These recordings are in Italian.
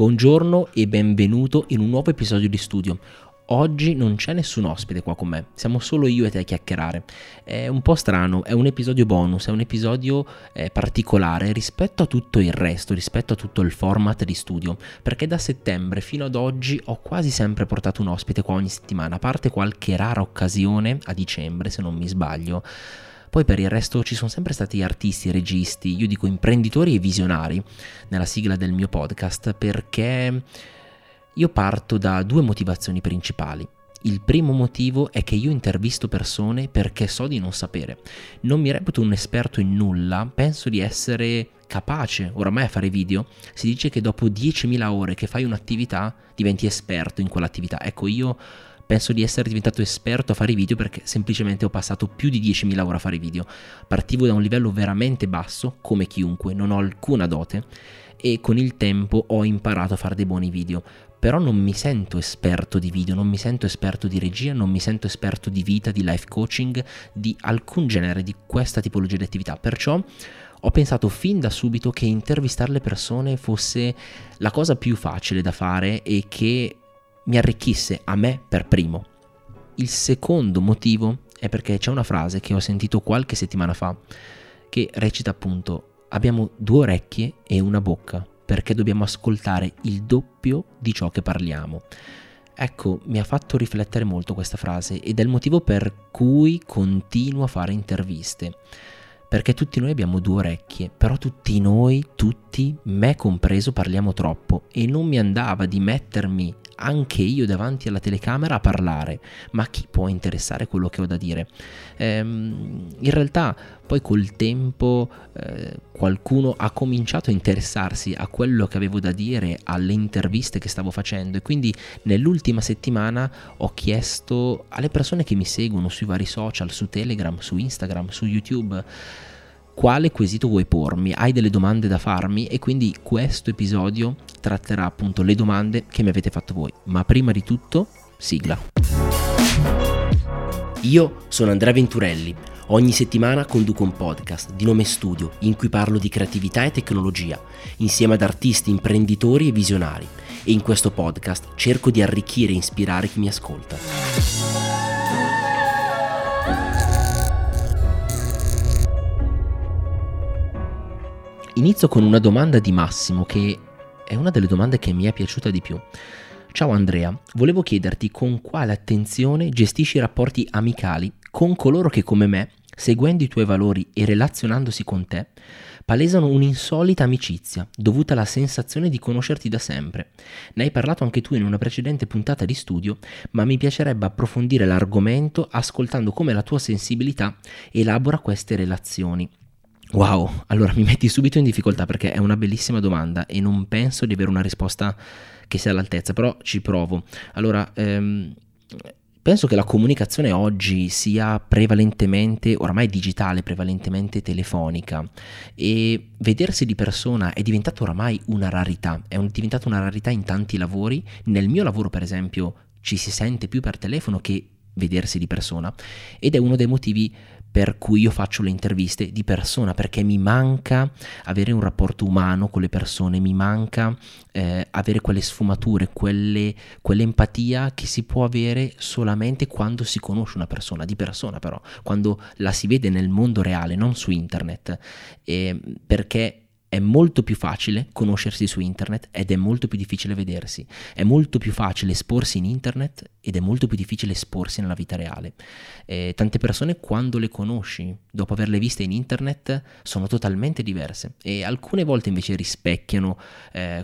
Buongiorno e benvenuto in un nuovo episodio di Studio. Oggi non c'è nessun ospite qua con me, siamo solo io e te a chiacchierare. È un po' strano, è un episodio bonus, è un episodio particolare rispetto a tutto il resto, rispetto a tutto il format di Studio, perché da settembre fino ad oggi ho quasi sempre portato un ospite qua ogni settimana, a parte qualche rara occasione a dicembre se non mi sbaglio. Poi per il resto ci sono sempre stati artisti, registi, io dico imprenditori e visionari nella sigla del mio podcast, perché io parto da due motivazioni principali. Il primo motivo è che io intervisto persone perché so di non sapere. Non mi reputo un esperto in nulla, penso di essere capace oramai a fare video. Si dice che dopo 10.000 ore che fai un'attività diventi esperto in quell'attività. Ecco, io penso di essere diventato esperto a fare video perché semplicemente ho passato più di 10.000 ore a fare video. Partivo da un livello veramente basso, come chiunque, non ho alcuna dote e con il tempo ho imparato a fare dei buoni video. Però non mi sento esperto di video, non mi sento esperto di regia, non mi sento esperto di vita, di life coaching, di alcun genere di questa tipologia di attività. Perciò ho pensato fin da subito che intervistare le persone fosse la cosa più facile da fare e che mi arricchisse a me per primo. Il secondo motivo è perché c'è una frase che ho sentito qualche settimana fa che recita appunto: abbiamo due orecchie e una bocca perché dobbiamo ascoltare il doppio di ciò che parliamo. Ecco, mi ha fatto riflettere molto questa frase ed è il motivo per cui continuo a fare interviste. Perché tutti noi abbiamo due orecchie, però tutti noi, tutti, me compreso, parliamo troppo e non mi andava di mettermi anche io davanti alla telecamera a parlare, ma chi può interessare quello che ho da dire? In realtà poi col tempo qualcuno ha cominciato a interessarsi a quello che avevo da dire, alle interviste che stavo facendo e quindi nell'ultima settimana ho chiesto alle persone che mi seguono sui vari social, su Telegram, su Instagram, su YouTube, quale quesito vuoi pormi? Hai delle domande da farmi? E quindi questo episodio tratterà appunto le domande che mi avete fatto voi. Ma prima di tutto, sigla. Io sono Andrea Venturelli. Ogni settimana conduco un podcast di nome Studio, in cui parlo di creatività e tecnologia, insieme ad artisti, imprenditori e visionari. E in questo podcast cerco di arricchire e ispirare chi mi ascolta. Inizio con una domanda di Massimo, che è una delle domande che mi è piaciuta di più. Ciao Andrea, volevo chiederti con quale attenzione gestisci i rapporti amicali con coloro che, come me, seguendo i tuoi valori e relazionandosi con te, palesano un'insolita amicizia dovuta alla sensazione di conoscerti da sempre. Ne hai parlato anche tu in una precedente puntata di Studio, ma mi piacerebbe approfondire l'argomento ascoltando come la tua sensibilità elabora queste relazioni. Wow, allora mi metti subito in difficoltà perché è una bellissima domanda e non penso di avere una risposta che sia all'altezza, però ci provo. Allora, penso che la comunicazione oggi sia prevalentemente, oramai digitale, prevalentemente telefonica e vedersi di persona è diventato oramai una rarità, diventata una rarità in tanti lavori. Nel mio lavoro, per esempio, ci si sente più per telefono che vedersi di persona ed è uno dei motivi per cui io faccio le interviste di persona, perché mi manca avere un rapporto umano con le persone, mi manca avere quelle sfumature, quell'empatia che si può avere solamente quando si conosce una persona, di persona però, quando la si vede nel mondo reale, non su internet, perché è molto più facile conoscersi su internet ed è molto più difficile vedersi, è molto più facile esporsi in internet ed è molto più difficile esporsi nella vita reale. Tante persone quando le conosci, dopo averle viste in internet, sono totalmente diverse e alcune volte invece rispecchiano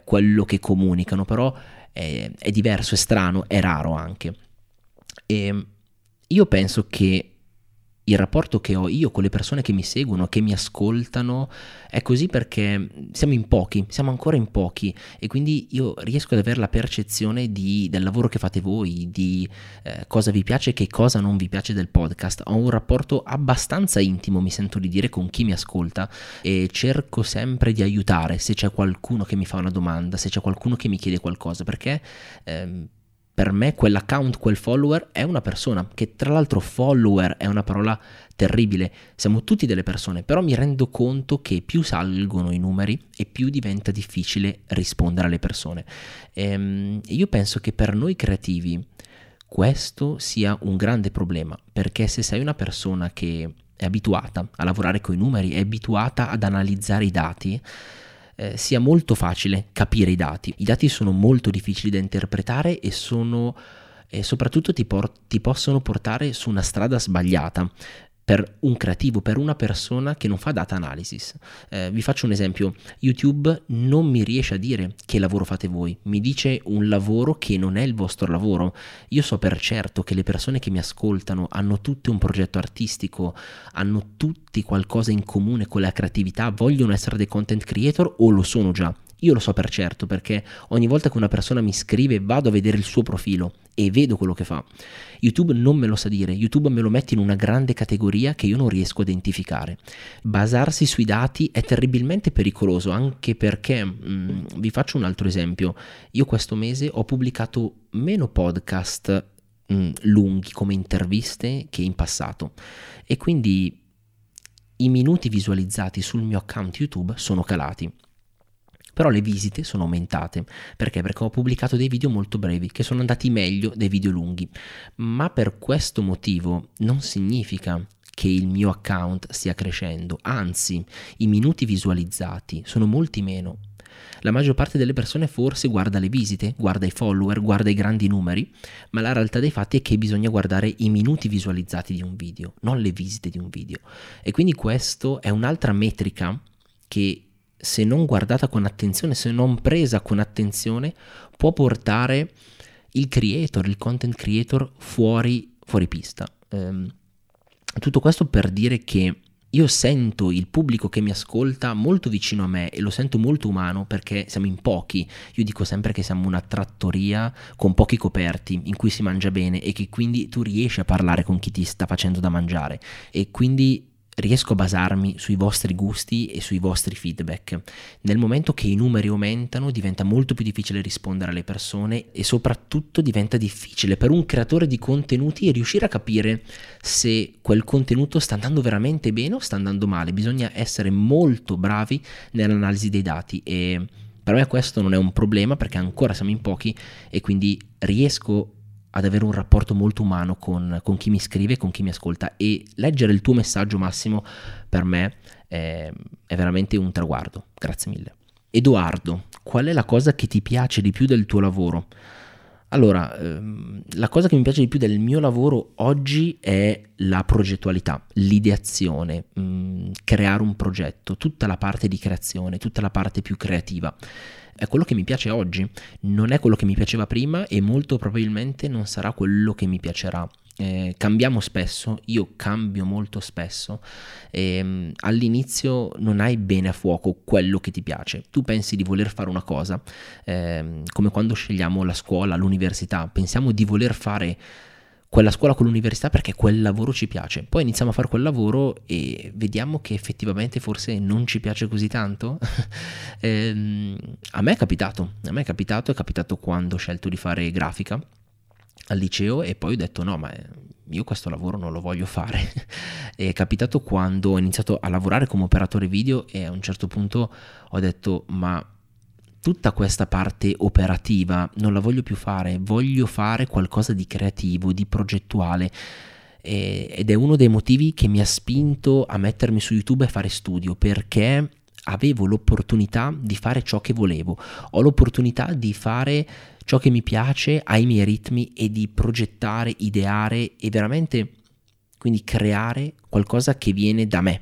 quello che comunicano, però è diverso, è strano, è raro anche. E io penso che il rapporto che ho io con le persone che mi seguono, che mi ascoltano, è così perché siamo ancora in pochi e quindi io riesco ad avere la percezione del lavoro che fate voi, di cosa vi piace e che cosa non vi piace del podcast. Ho un rapporto abbastanza intimo, mi sento di dire, con chi mi ascolta e cerco sempre di aiutare se c'è qualcuno che mi fa una domanda, se c'è qualcuno che mi chiede qualcosa, perché per me quell'account, quel follower è una persona, che tra l'altro follower è una parola terribile, siamo tutti delle persone, però mi rendo conto che più salgono i numeri e più diventa difficile rispondere alle persone. Io penso che per noi creativi questo sia un grande problema, perché se sei una persona che è abituata a lavorare con i numeri, è abituata ad analizzare i dati, sia molto facile capire i dati. I dati sono molto difficili da interpretare e sono, soprattutto ti possono portare su una strada sbagliata per un creativo, per una persona che non fa data analysis. Vi faccio un esempio: YouTube non mi riesce a dire che lavoro fate voi, mi dice un lavoro che non è il vostro lavoro. Io so per certo che le persone che mi ascoltano hanno tutte un progetto artistico, hanno tutti qualcosa in comune con la creatività, vogliono essere dei content creator o lo sono già. Io lo so per certo perché ogni volta che una persona mi scrive vado a vedere il suo profilo e vedo quello che fa. YouTube non me lo sa dire, YouTube me lo mette in una grande categoria che io non riesco a identificare. Basarsi sui dati è terribilmente pericoloso, anche perché, vi faccio un altro esempio, io questo mese ho pubblicato meno podcast lunghi come interviste che in passato e quindi i minuti visualizzati sul mio account YouTube sono calati. Però le visite sono aumentate. Perché? Perché ho pubblicato dei video molto brevi che sono andati meglio dei video lunghi. Ma per questo motivo non significa che il mio account stia crescendo, anzi, i minuti visualizzati sono molti meno. La maggior parte delle persone forse guarda le visite, guarda i follower, guarda i grandi numeri, ma la realtà dei fatti è che bisogna guardare i minuti visualizzati di un video, non le visite di un video. E quindi questo è un'altra metrica che, se non guardata con attenzione, se non presa con attenzione, può portare il creator, il content creator fuori pista. Tutto questo per dire che io sento il pubblico che mi ascolta molto vicino a me e lo sento molto umano perché siamo in pochi. Io dico sempre che siamo una trattoria con pochi coperti in cui si mangia bene e che quindi tu riesci a parlare con chi ti sta facendo da mangiare e quindi riesco a basarmi sui vostri gusti e sui vostri feedback. Nel momento che i numeri aumentano diventa molto più difficile rispondere alle persone e soprattutto diventa difficile per un creatore di contenuti riuscire a capire se quel contenuto sta andando veramente bene o sta andando male. Bisogna essere molto bravi nell'analisi dei dati e per me questo non è un problema perché ancora siamo in pochi e quindi riesco ad avere un rapporto molto umano con chi mi scrive, con chi mi ascolta, e leggere il tuo messaggio, Massimo, per me è veramente un traguardo. Grazie mille. Edoardo, qual è la cosa che ti piace di più del tuo lavoro? Allora, la cosa che mi piace di più del mio lavoro oggi è la progettualità, l'ideazione, creare un progetto, tutta la parte di creazione, tutta la parte più creativa. È quello che mi piace oggi, non è quello che mi piaceva prima e molto probabilmente non sarà quello che mi piacerà. Cambiamo spesso, io cambio molto spesso. All'inizio non hai bene a fuoco quello che ti piace, tu pensi di voler fare una cosa, come quando scegliamo la scuola, l'università, pensiamo di voler fare quella scuola con l'università perché quel lavoro ci piace, poi iniziamo a fare quel lavoro e vediamo che effettivamente forse non ci piace così tanto. A me è capitato quando ho scelto di fare grafica al liceo e poi ho detto no, ma io questo lavoro non lo voglio fare. È capitato quando ho iniziato a lavorare come operatore video e a un certo punto ho detto ma tutta questa parte operativa non la voglio più fare, voglio fare qualcosa di creativo, di progettuale, ed è uno dei motivi che mi ha spinto a mettermi su YouTube e fare studio, perché avevo l'opportunità di fare ciò che volevo, ho l'opportunità di fare ciò che mi piace ai miei ritmi e di progettare, ideare e veramente quindi creare qualcosa che viene da me.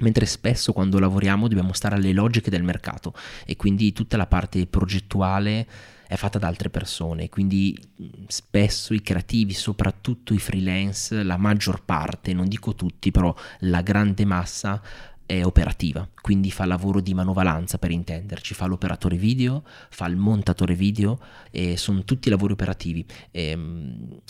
Mentre spesso quando lavoriamo dobbiamo stare alle logiche del mercato e quindi tutta la parte progettuale è fatta da altre persone, quindi spesso i creativi, soprattutto i freelance, la maggior parte, non dico tutti, però la grande massa è operativa, quindi fa lavoro di manovalanza, per intenderci, fa l'operatore video, fa il montatore video, e sono tutti lavori operativi.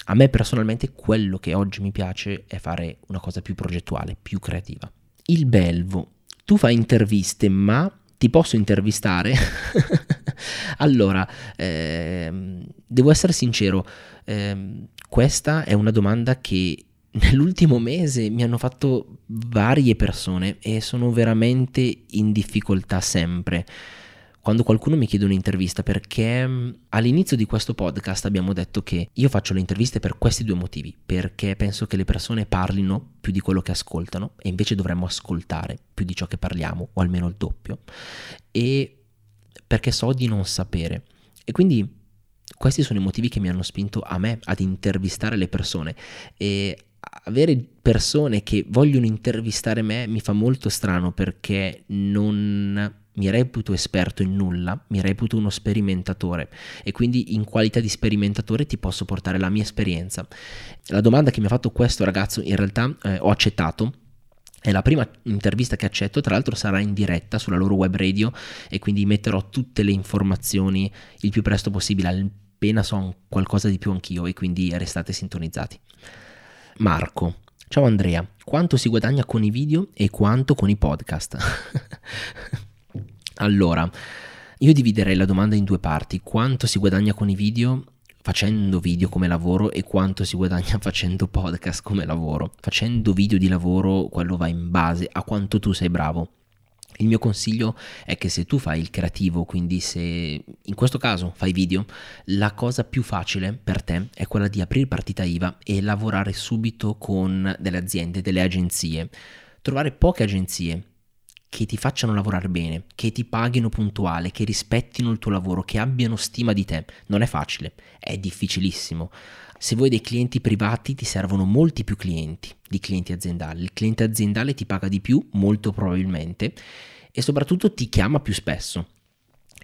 A me personalmente quello che oggi mi piace è fare una cosa più progettuale, più creativa. Il Belvo, tu fai interviste, ma ti posso intervistare? Allora, devo essere sincero, questa è una domanda che nell'ultimo mese mi hanno fatto varie persone e sono veramente in difficoltà sempre. Quando qualcuno mi chiede un'intervista, perché all'inizio di questo podcast abbiamo detto che io faccio le interviste per questi due motivi, perché penso che le persone parlino più di quello che ascoltano e invece dovremmo ascoltare più di ciò che parliamo, o almeno il doppio, e perché so di non sapere. E quindi questi sono i motivi che mi hanno spinto a me ad intervistare le persone, e avere persone che vogliono intervistare me mi fa molto strano, perché non mi reputo esperto in nulla, mi reputo uno sperimentatore, e quindi in qualità di sperimentatore ti posso portare la mia esperienza. La domanda che mi ha fatto questo ragazzo, in realtà ho accettato, è la prima intervista che accetto, tra l'altro sarà in diretta sulla loro web radio e quindi metterò tutte le informazioni il più presto possibile, appena so qualcosa di più anch'io, e quindi restate sintonizzati. Marco: ciao Andrea, quanto si guadagna con i video e quanto con i podcast? Allora, io dividerei la domanda in due parti: quanto si guadagna con i video, facendo video come lavoro, e quanto si guadagna facendo podcast come lavoro. Facendo video di lavoro, quello va in base a quanto tu sei bravo. Il mio consiglio è che se tu fai il creativo, quindi se in questo caso fai video, la cosa più facile per te è quella di aprire partita IVA e lavorare subito con delle aziende, delle agenzie. Trovare poche agenzie che ti facciano lavorare bene, che ti paghino puntuale, che rispettino il tuo lavoro, che abbiano stima di te. Non è facile, è difficilissimo. Se vuoi dei clienti privati ti servono molti più clienti di clienti aziendali. Il cliente aziendale ti paga di più, molto probabilmente, e soprattutto ti chiama più spesso.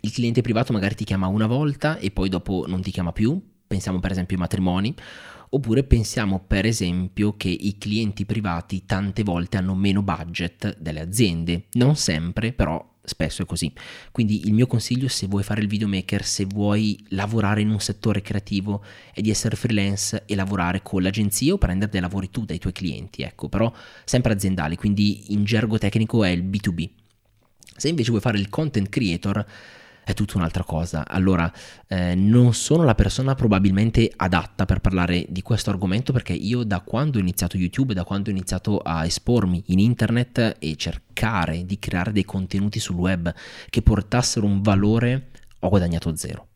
Il cliente privato magari ti chiama una volta e poi dopo non ti chiama più. Pensiamo per esempio ai matrimoni, oppure pensiamo per esempio che i clienti privati tante volte hanno meno budget delle aziende, non sempre però spesso è così. Quindi il mio consiglio, se vuoi fare il videomaker, se vuoi lavorare in un settore creativo, è di essere freelance e lavorare con l'agenzia o prendere dei lavori tu dai tuoi clienti, ecco, però sempre aziendali, quindi in gergo tecnico è il B2B. Se invece vuoi fare il content creator è tutta un'altra cosa. Allora, non sono la persona probabilmente adatta per parlare di questo argomento, perché io da quando ho iniziato YouTube, da quando ho iniziato a espormi in internet e cercare di creare dei contenuti sul web che portassero un valore, ho guadagnato zero.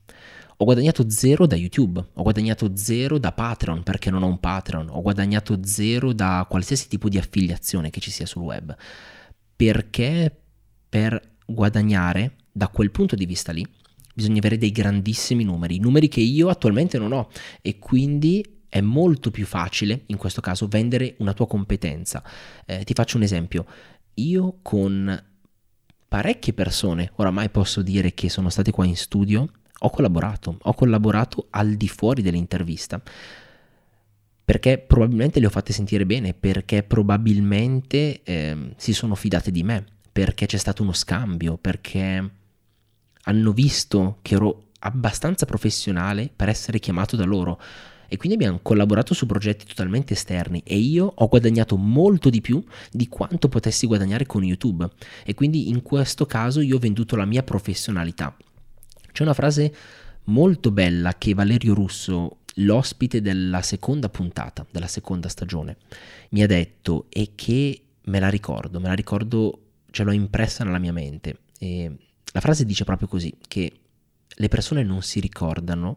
Ho guadagnato zero da YouTube, ho guadagnato zero da Patreon, perché non ho un Patreon, ho guadagnato zero da qualsiasi tipo di affiliazione che ci sia sul web, perché per guadagnare da quel punto di vista lì bisogna avere dei grandissimi numeri, numeri che io attualmente non ho, e quindi è molto più facile in questo caso vendere una tua competenza. Ti faccio un esempio: io con parecchie persone, oramai posso dire che sono state qua in studio, ho collaborato al di fuori dell'intervista, perché probabilmente le ho fatte sentire bene, perché probabilmente si sono fidate di me, perché c'è stato uno scambio, perché hanno visto che ero abbastanza professionale per essere chiamato da loro, e quindi abbiamo collaborato su progetti totalmente esterni, e io ho guadagnato molto di più di quanto potessi guadagnare con YouTube, e quindi in questo caso io ho venduto la mia professionalità. C'è una frase molto bella che Valerio Russo, l'ospite della seconda puntata, della seconda stagione, mi ha detto, e che me la ricordo, ce l'ho impressa nella mia mente, e la frase dice proprio così, che le persone non si ricordano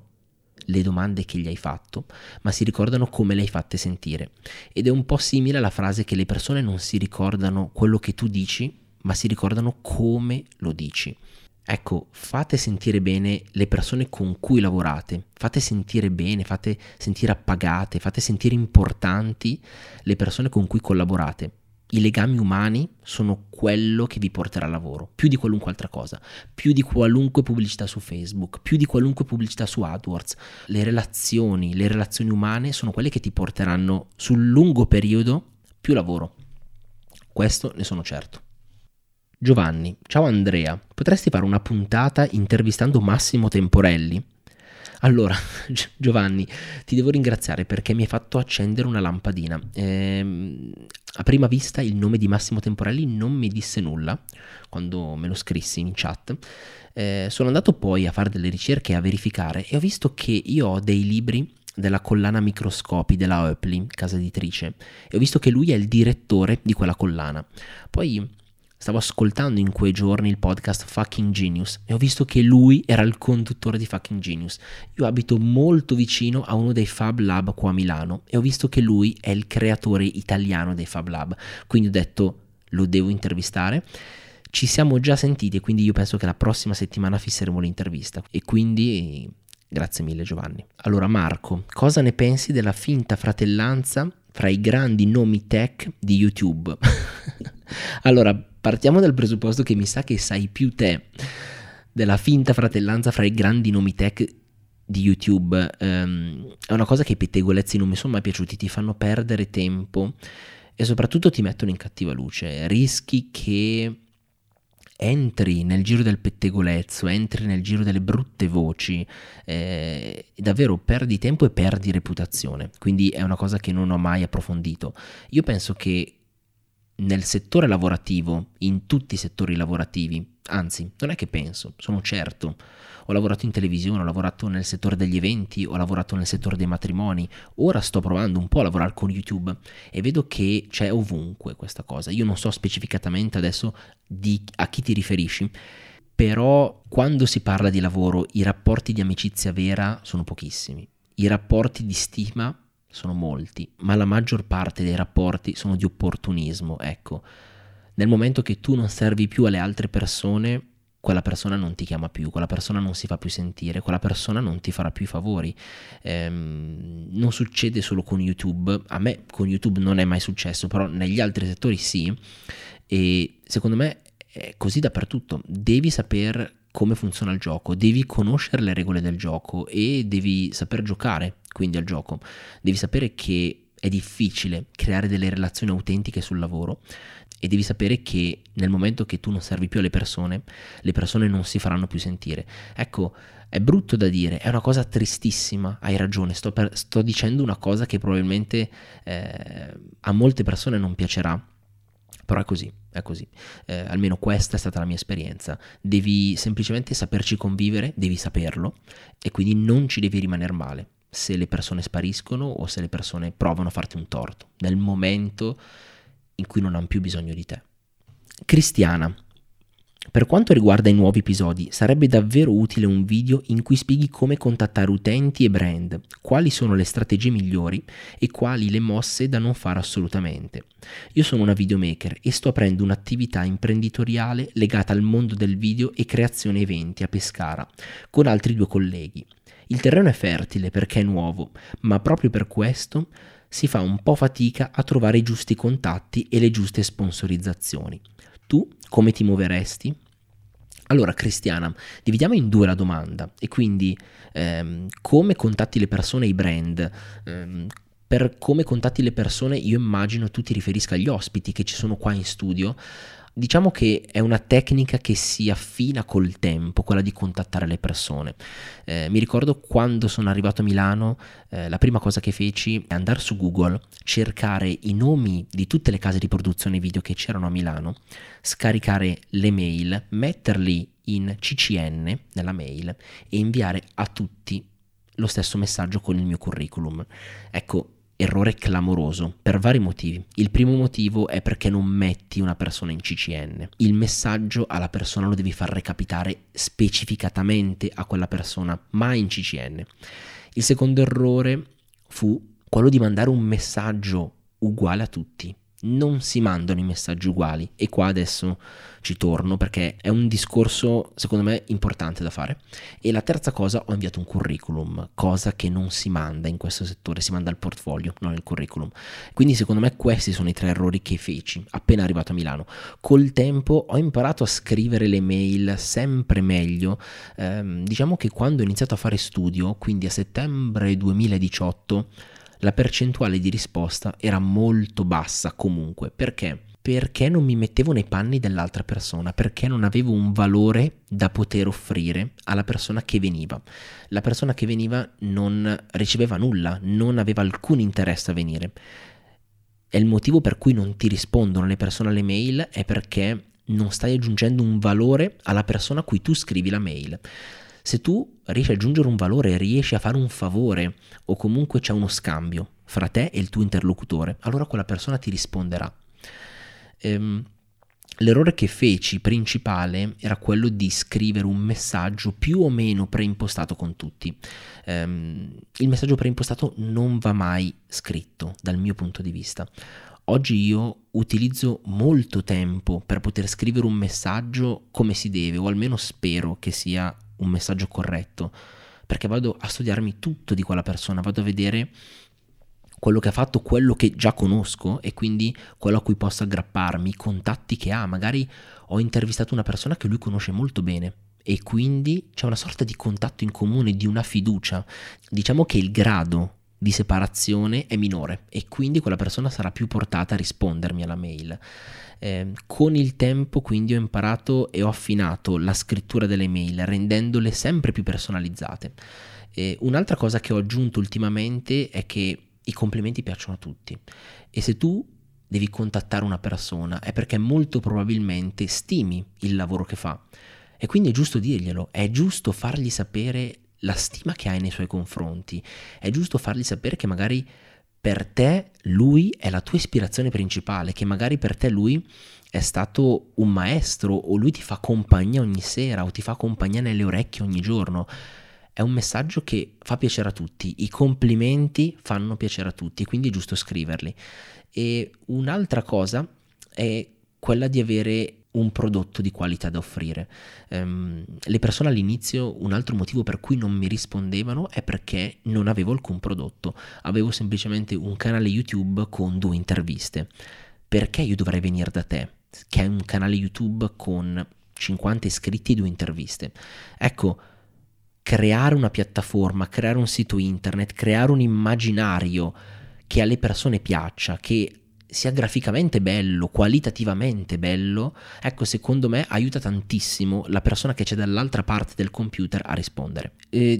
le domande che gli hai fatto, ma si ricordano come le hai fatte sentire. Ed è un po' simile alla frase che le persone non si ricordano quello che tu dici, ma si ricordano come lo dici. Ecco, fate sentire bene le persone con cui lavorate, fate sentire bene, fate sentire appagate, fate sentire importanti le persone con cui collaborate. I legami umani sono quello che vi porterà al lavoro, più di qualunque altra cosa, più di qualunque pubblicità su Facebook, più di qualunque pubblicità su AdWords. Le relazioni umane sono quelle che ti porteranno sul lungo periodo più lavoro. Questo ne sono certo. Giovanni: ciao Andrea, potresti fare una puntata intervistando Massimo Temporelli? Allora, Giovanni, ti devo ringraziare perché mi hai fatto accendere una lampadina. A prima vista il nome di Massimo Temporelli non mi disse nulla quando me lo scrissi in chat. Sono andato poi a fare delle ricerche, a verificare, e ho visto che io ho dei libri della collana Microscopi della Hoepli, casa editrice, e ho visto che lui è il direttore di quella collana. Poi stavo ascoltando in quei giorni il podcast Fucking Genius e ho visto che lui era il conduttore di Fucking Genius. Io abito molto vicino a uno dei Fab Lab qua a Milano e ho visto che lui è il creatore italiano dei Fab Lab, quindi ho detto lo devo intervistare. Ci siamo già sentiti e quindi io penso che la prossima settimana fisseremo l'intervista, e quindi grazie mille Giovanni. Allora Marco, cosa ne pensi della finta fratellanza fra i grandi nomi tech di YouTube? Allora, partiamo dal presupposto che mi sa che sai più te della finta fratellanza fra i grandi nomi tech di YouTube. È una cosa che i pettegolezzi non mi sono mai piaciuti, ti fanno perdere tempo e soprattutto ti mettono in cattiva luce. Rischi che entri nel giro del pettegolezzo, entri nel giro delle brutte voci, davvero perdi tempo e perdi reputazione. Quindi è una cosa che non ho mai approfondito. Io penso che nel settore lavorativo, in tutti i settori lavorativi, anzi non è che penso, sono certo, ho lavorato in televisione, ho lavorato nel settore degli eventi, ho lavorato nel settore dei matrimoni, ora sto provando un po' a lavorare con YouTube e vedo che c'è ovunque questa cosa. Io non so specificatamente adesso a chi ti riferisci, però quando si parla di lavoro i rapporti di amicizia vera sono pochissimi, i rapporti di stima sono molti, ma la maggior parte dei rapporti sono di opportunismo, ecco. Nel momento che tu non servi più alle altre persone, quella persona non ti chiama più, quella persona non si fa più sentire, quella persona non ti farà più i favori. Non succede solo con YouTube, a me con YouTube non è mai successo, però negli altri settori sì, e secondo me è così dappertutto. Devi saper come funziona il gioco, devi conoscere le regole del gioco e devi saper giocare quindi al gioco. Devi sapere che è difficile creare delle relazioni autentiche sul lavoro e devi sapere che nel momento che tu non servi più alle persone, le persone non si faranno più sentire. Ecco, è brutto da dire, è una cosa tristissima, hai ragione, sto dicendo una cosa che probabilmente a molte persone non piacerà, però è così. È così, almeno questa è stata la mia esperienza. Devi semplicemente saperci convivere, devi saperlo e quindi non ci devi rimanere male se le persone spariscono o se le persone provano a farti un torto nel momento in cui non hanno più bisogno di te. Cristiana, per quanto riguarda i nuovi episodi, sarebbe davvero utile un video in cui spieghi come contattare utenti e brand, quali sono le strategie migliori e quali le mosse da non fare assolutamente. Io sono una videomaker e sto aprendo un'attività imprenditoriale legata al mondo del video e creazione eventi a Pescara, con altri 2 colleghi. Il terreno è fertile perché è nuovo, ma proprio per questo si fa un po' fatica a trovare i giusti contatti e le giuste sponsorizzazioni. Tu come ti muoveresti? Allora Cristiana, dividiamo in 2 la domanda e quindi come contatti le persone e i brand? Per come contatti le persone io immagino tu ti riferisca agli ospiti che ci sono qua in studio. Diciamo che è una tecnica che si affina col tempo, quella di contattare le persone. Mi ricordo quando sono arrivato a Milano, la prima cosa che feci è andare su Google, cercare i nomi di tutte le case di produzione video che c'erano a Milano, scaricare le mail, metterli in CCN nella mail e inviare a tutti lo stesso messaggio con il mio curriculum. Ecco, errore clamoroso per vari motivi. Il primo motivo è perché non metti una persona in CCN. Il messaggio alla persona lo devi far recapitare specificatamente a quella persona, ma in CCN. Il secondo errore fu quello di mandare un messaggio uguale a tutti. Non si mandano i messaggi uguali e qua adesso ci torno perché è un discorso secondo me importante da fare. E la terza cosa, ho inviato un curriculum, cosa che non si manda in questo settore, si manda il portfolio, non il curriculum. Quindi secondo me questi sono i 3 errori che feci appena arrivato a Milano. Col tempo ho imparato a scrivere le mail sempre meglio, diciamo che quando ho iniziato a fare studio, quindi a settembre 2018, la percentuale di risposta era molto bassa comunque, perché perché non mi mettevo nei panni dell'altra persona, perché non avevo un valore da poter offrire alla persona che veniva. La persona che veniva non riceveva nulla, non aveva alcun interesse a venire. È il motivo per cui non ti rispondono le persone alle mail, è perché non stai aggiungendo un valore alla persona a cui tu scrivi la mail. Se tu riesci ad aggiungere un valore, riesci a fare un favore, o comunque c'è uno scambio fra te e il tuo interlocutore, allora quella persona ti risponderà. L'errore che feci principale era quello di scrivere un messaggio più o meno preimpostato con tutti. Il messaggio preimpostato non va mai scritto, dal mio punto di vista. Oggi io utilizzo molto tempo per poter scrivere un messaggio come si deve, o almeno spero che sia un messaggio corretto, perché vado a studiarmi tutto di quella persona, vado a vedere quello che ha fatto, quello che già conosco, e quindi quello a cui posso aggrapparmi, i contatti che ha. Magari ho intervistato una persona che lui conosce molto bene e quindi c'è una sorta di contatto in comune, di una fiducia. Diciamo che il grado di separazione è minore e quindi quella persona sarà più portata a rispondermi alla mail. Con il tempo quindi ho imparato e ho affinato la scrittura delle mail, rendendole sempre più personalizzate. Un'altra cosa che ho aggiunto ultimamente è che i complimenti piacciono a tutti, e se tu devi contattare una persona è perché molto probabilmente stimi il lavoro che fa, e quindi è giusto dirglielo, è giusto fargli sapere la stima che hai nei suoi confronti, è giusto fargli sapere che magari per te lui è la tua ispirazione principale, che magari per te lui è stato un maestro, o lui ti fa compagnia ogni sera, o ti fa compagnia nelle orecchie ogni giorno. È un messaggio che fa piacere a tutti, i complimenti fanno piacere a tutti, quindi è giusto scriverli. E un'altra cosa è quella di avere un prodotto di qualità da offrire. Le persone all'inizio, un altro motivo per cui non mi rispondevano è perché non avevo alcun prodotto, avevo semplicemente un canale YouTube con 2 interviste. Perché io dovrei venire da te, che è un canale YouTube con 50 iscritti e 2 interviste? Ecco, creare una piattaforma, creare un sito internet, creare un immaginario che alle persone piaccia, che sia graficamente bello, qualitativamente bello, ecco, secondo me aiuta tantissimo la persona che c'è dall'altra parte del computer a rispondere.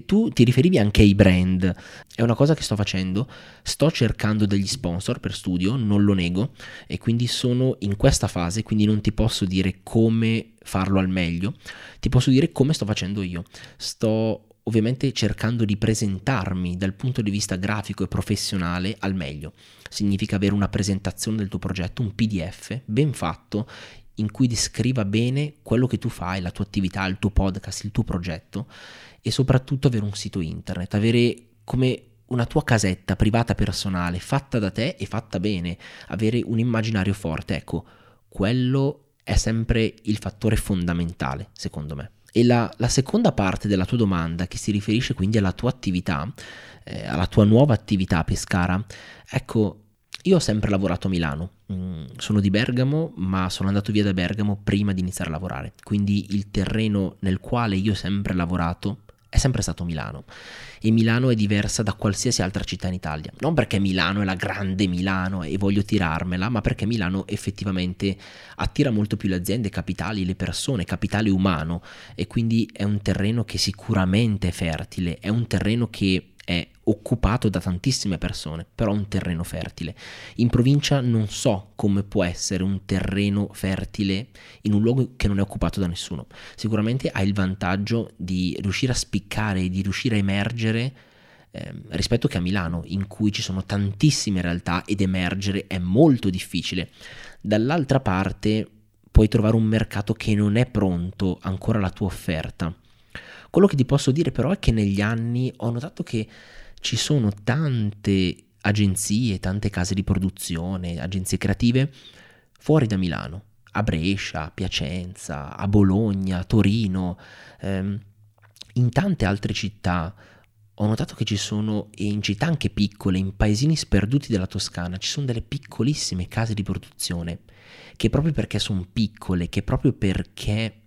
Tu ti riferivi anche ai brand, è una cosa che sto facendo, sto cercando degli sponsor per studio, non lo nego, e quindi sono in questa fase, quindi non ti posso dire come farlo al meglio, ti posso dire come sto facendo io. Sto ovviamente cercando di presentarmi dal punto di vista grafico e professionale al meglio. Significa avere una presentazione del tuo progetto, un PDF ben fatto in cui descriva bene quello che tu fai, la tua attività, il tuo podcast, il tuo progetto, e soprattutto avere un sito internet, avere come una tua casetta privata personale fatta da te e fatta bene, avere un immaginario forte. Ecco, quello è sempre il fattore fondamentale, secondo me. E la seconda parte della tua domanda, che si riferisce quindi alla tua attività, alla tua nuova attività a Pescara, ecco, io ho sempre lavorato a Milano, sono di Bergamo, ma sono andato via da Bergamo prima di iniziare a lavorare, quindi il terreno nel quale io ho sempre lavorato è sempre stato Milano, e Milano è diversa da qualsiasi altra città in Italia, non perché Milano è la grande Milano e voglio tirarmela, ma perché Milano effettivamente attira molto più le aziende, capitali, le persone, capitale umano, e quindi è un terreno che sicuramente è fertile, è un terreno che è occupato da tantissime persone, però è un terreno fertile. In provincia non so come può essere un terreno fertile in un luogo che non è occupato da nessuno. Sicuramente hai il vantaggio di riuscire a spiccare, di riuscire a emergere rispetto che a Milano, in cui ci sono tantissime realtà ed emergere è molto difficile. Dall'altra parte puoi trovare un mercato che non è pronto ancora alla tua offerta. Quello che ti posso dire però è che negli anni ho notato che ci sono tante agenzie, tante case di produzione, agenzie creative fuori da Milano, a Brescia, a Piacenza, a Bologna, a Torino, in tante altre città. Ho notato che ci sono, e in città anche piccole, in paesini sperduti della Toscana, ci sono delle piccolissime case di produzione che, proprio perché sono piccole, che proprio perché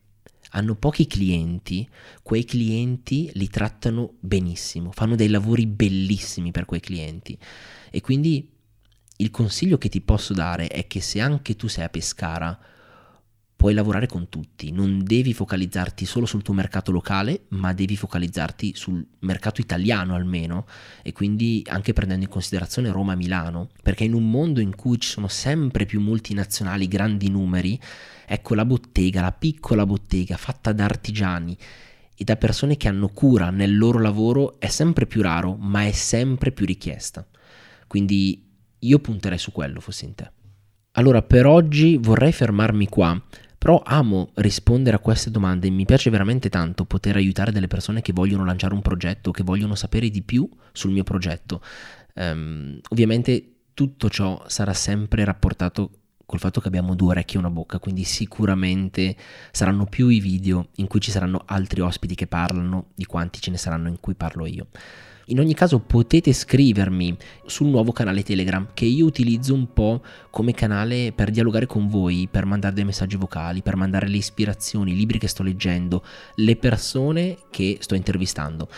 hanno pochi clienti, quei clienti li trattano benissimo, fanno dei lavori bellissimi per quei clienti, e quindi Il consiglio che ti posso dare è che se anche tu sei a Pescara, puoi lavorare con tutti, non devi focalizzarti solo sul tuo mercato locale, ma devi focalizzarti sul mercato italiano almeno, e quindi anche prendendo in considerazione Roma e Milano, perché in un mondo in cui ci sono sempre più multinazionali, grandi numeri, ecco la bottega, la piccola bottega fatta da artigiani e da persone che hanno cura nel loro lavoro è sempre più raro, ma è sempre più richiesta. Quindi io punterei su quello, fossi in te. Allora, per oggi vorrei fermarmi qua, però amo rispondere a queste domande, mi piace veramente tanto poter aiutare delle persone che vogliono lanciare un progetto, che vogliono sapere di più sul mio progetto. Ovviamente tutto ciò sarà sempre rapportato col fatto che abbiamo due orecchie e una bocca, quindi sicuramente saranno più i video in cui ci saranno altri ospiti che parlano di quanti ce ne saranno in cui parlo io. In ogni caso potete scrivermi sul nuovo canale Telegram che io utilizzo un po' come canale per dialogare con voi, per mandare dei messaggi vocali, per mandare le ispirazioni, i libri che sto leggendo, le persone che sto intervistando.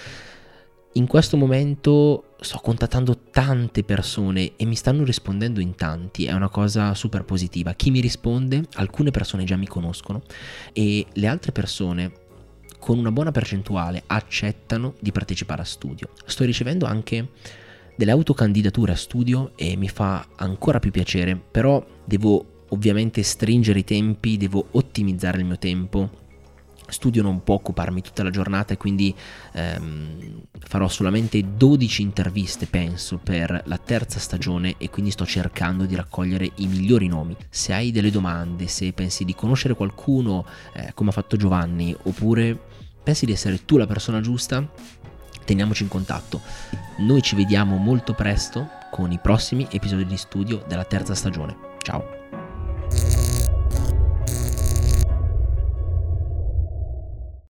In questo momento sto contattando tante persone e mi stanno rispondendo in tanti, è una cosa super positiva. Chi mi risponde, alcune persone già mi conoscono e le altre persone con una buona percentuale accettano di partecipare a studio. Sto ricevendo anche delle autocandidature a studio e mi fa ancora più piacere, però devo ovviamente stringere i tempi, devo ottimizzare il mio tempo. Studio non può occuparmi tutta la giornata e quindi farò solamente 12 interviste, penso, per la terza stagione e quindi sto cercando di raccogliere i migliori nomi. Se hai delle domande, se pensi di conoscere qualcuno come ha fatto Giovanni, oppure pensi di essere tu la persona giusta, teniamoci in contatto. Noi ci vediamo molto presto con i prossimi episodi di studio della terza stagione. Ciao!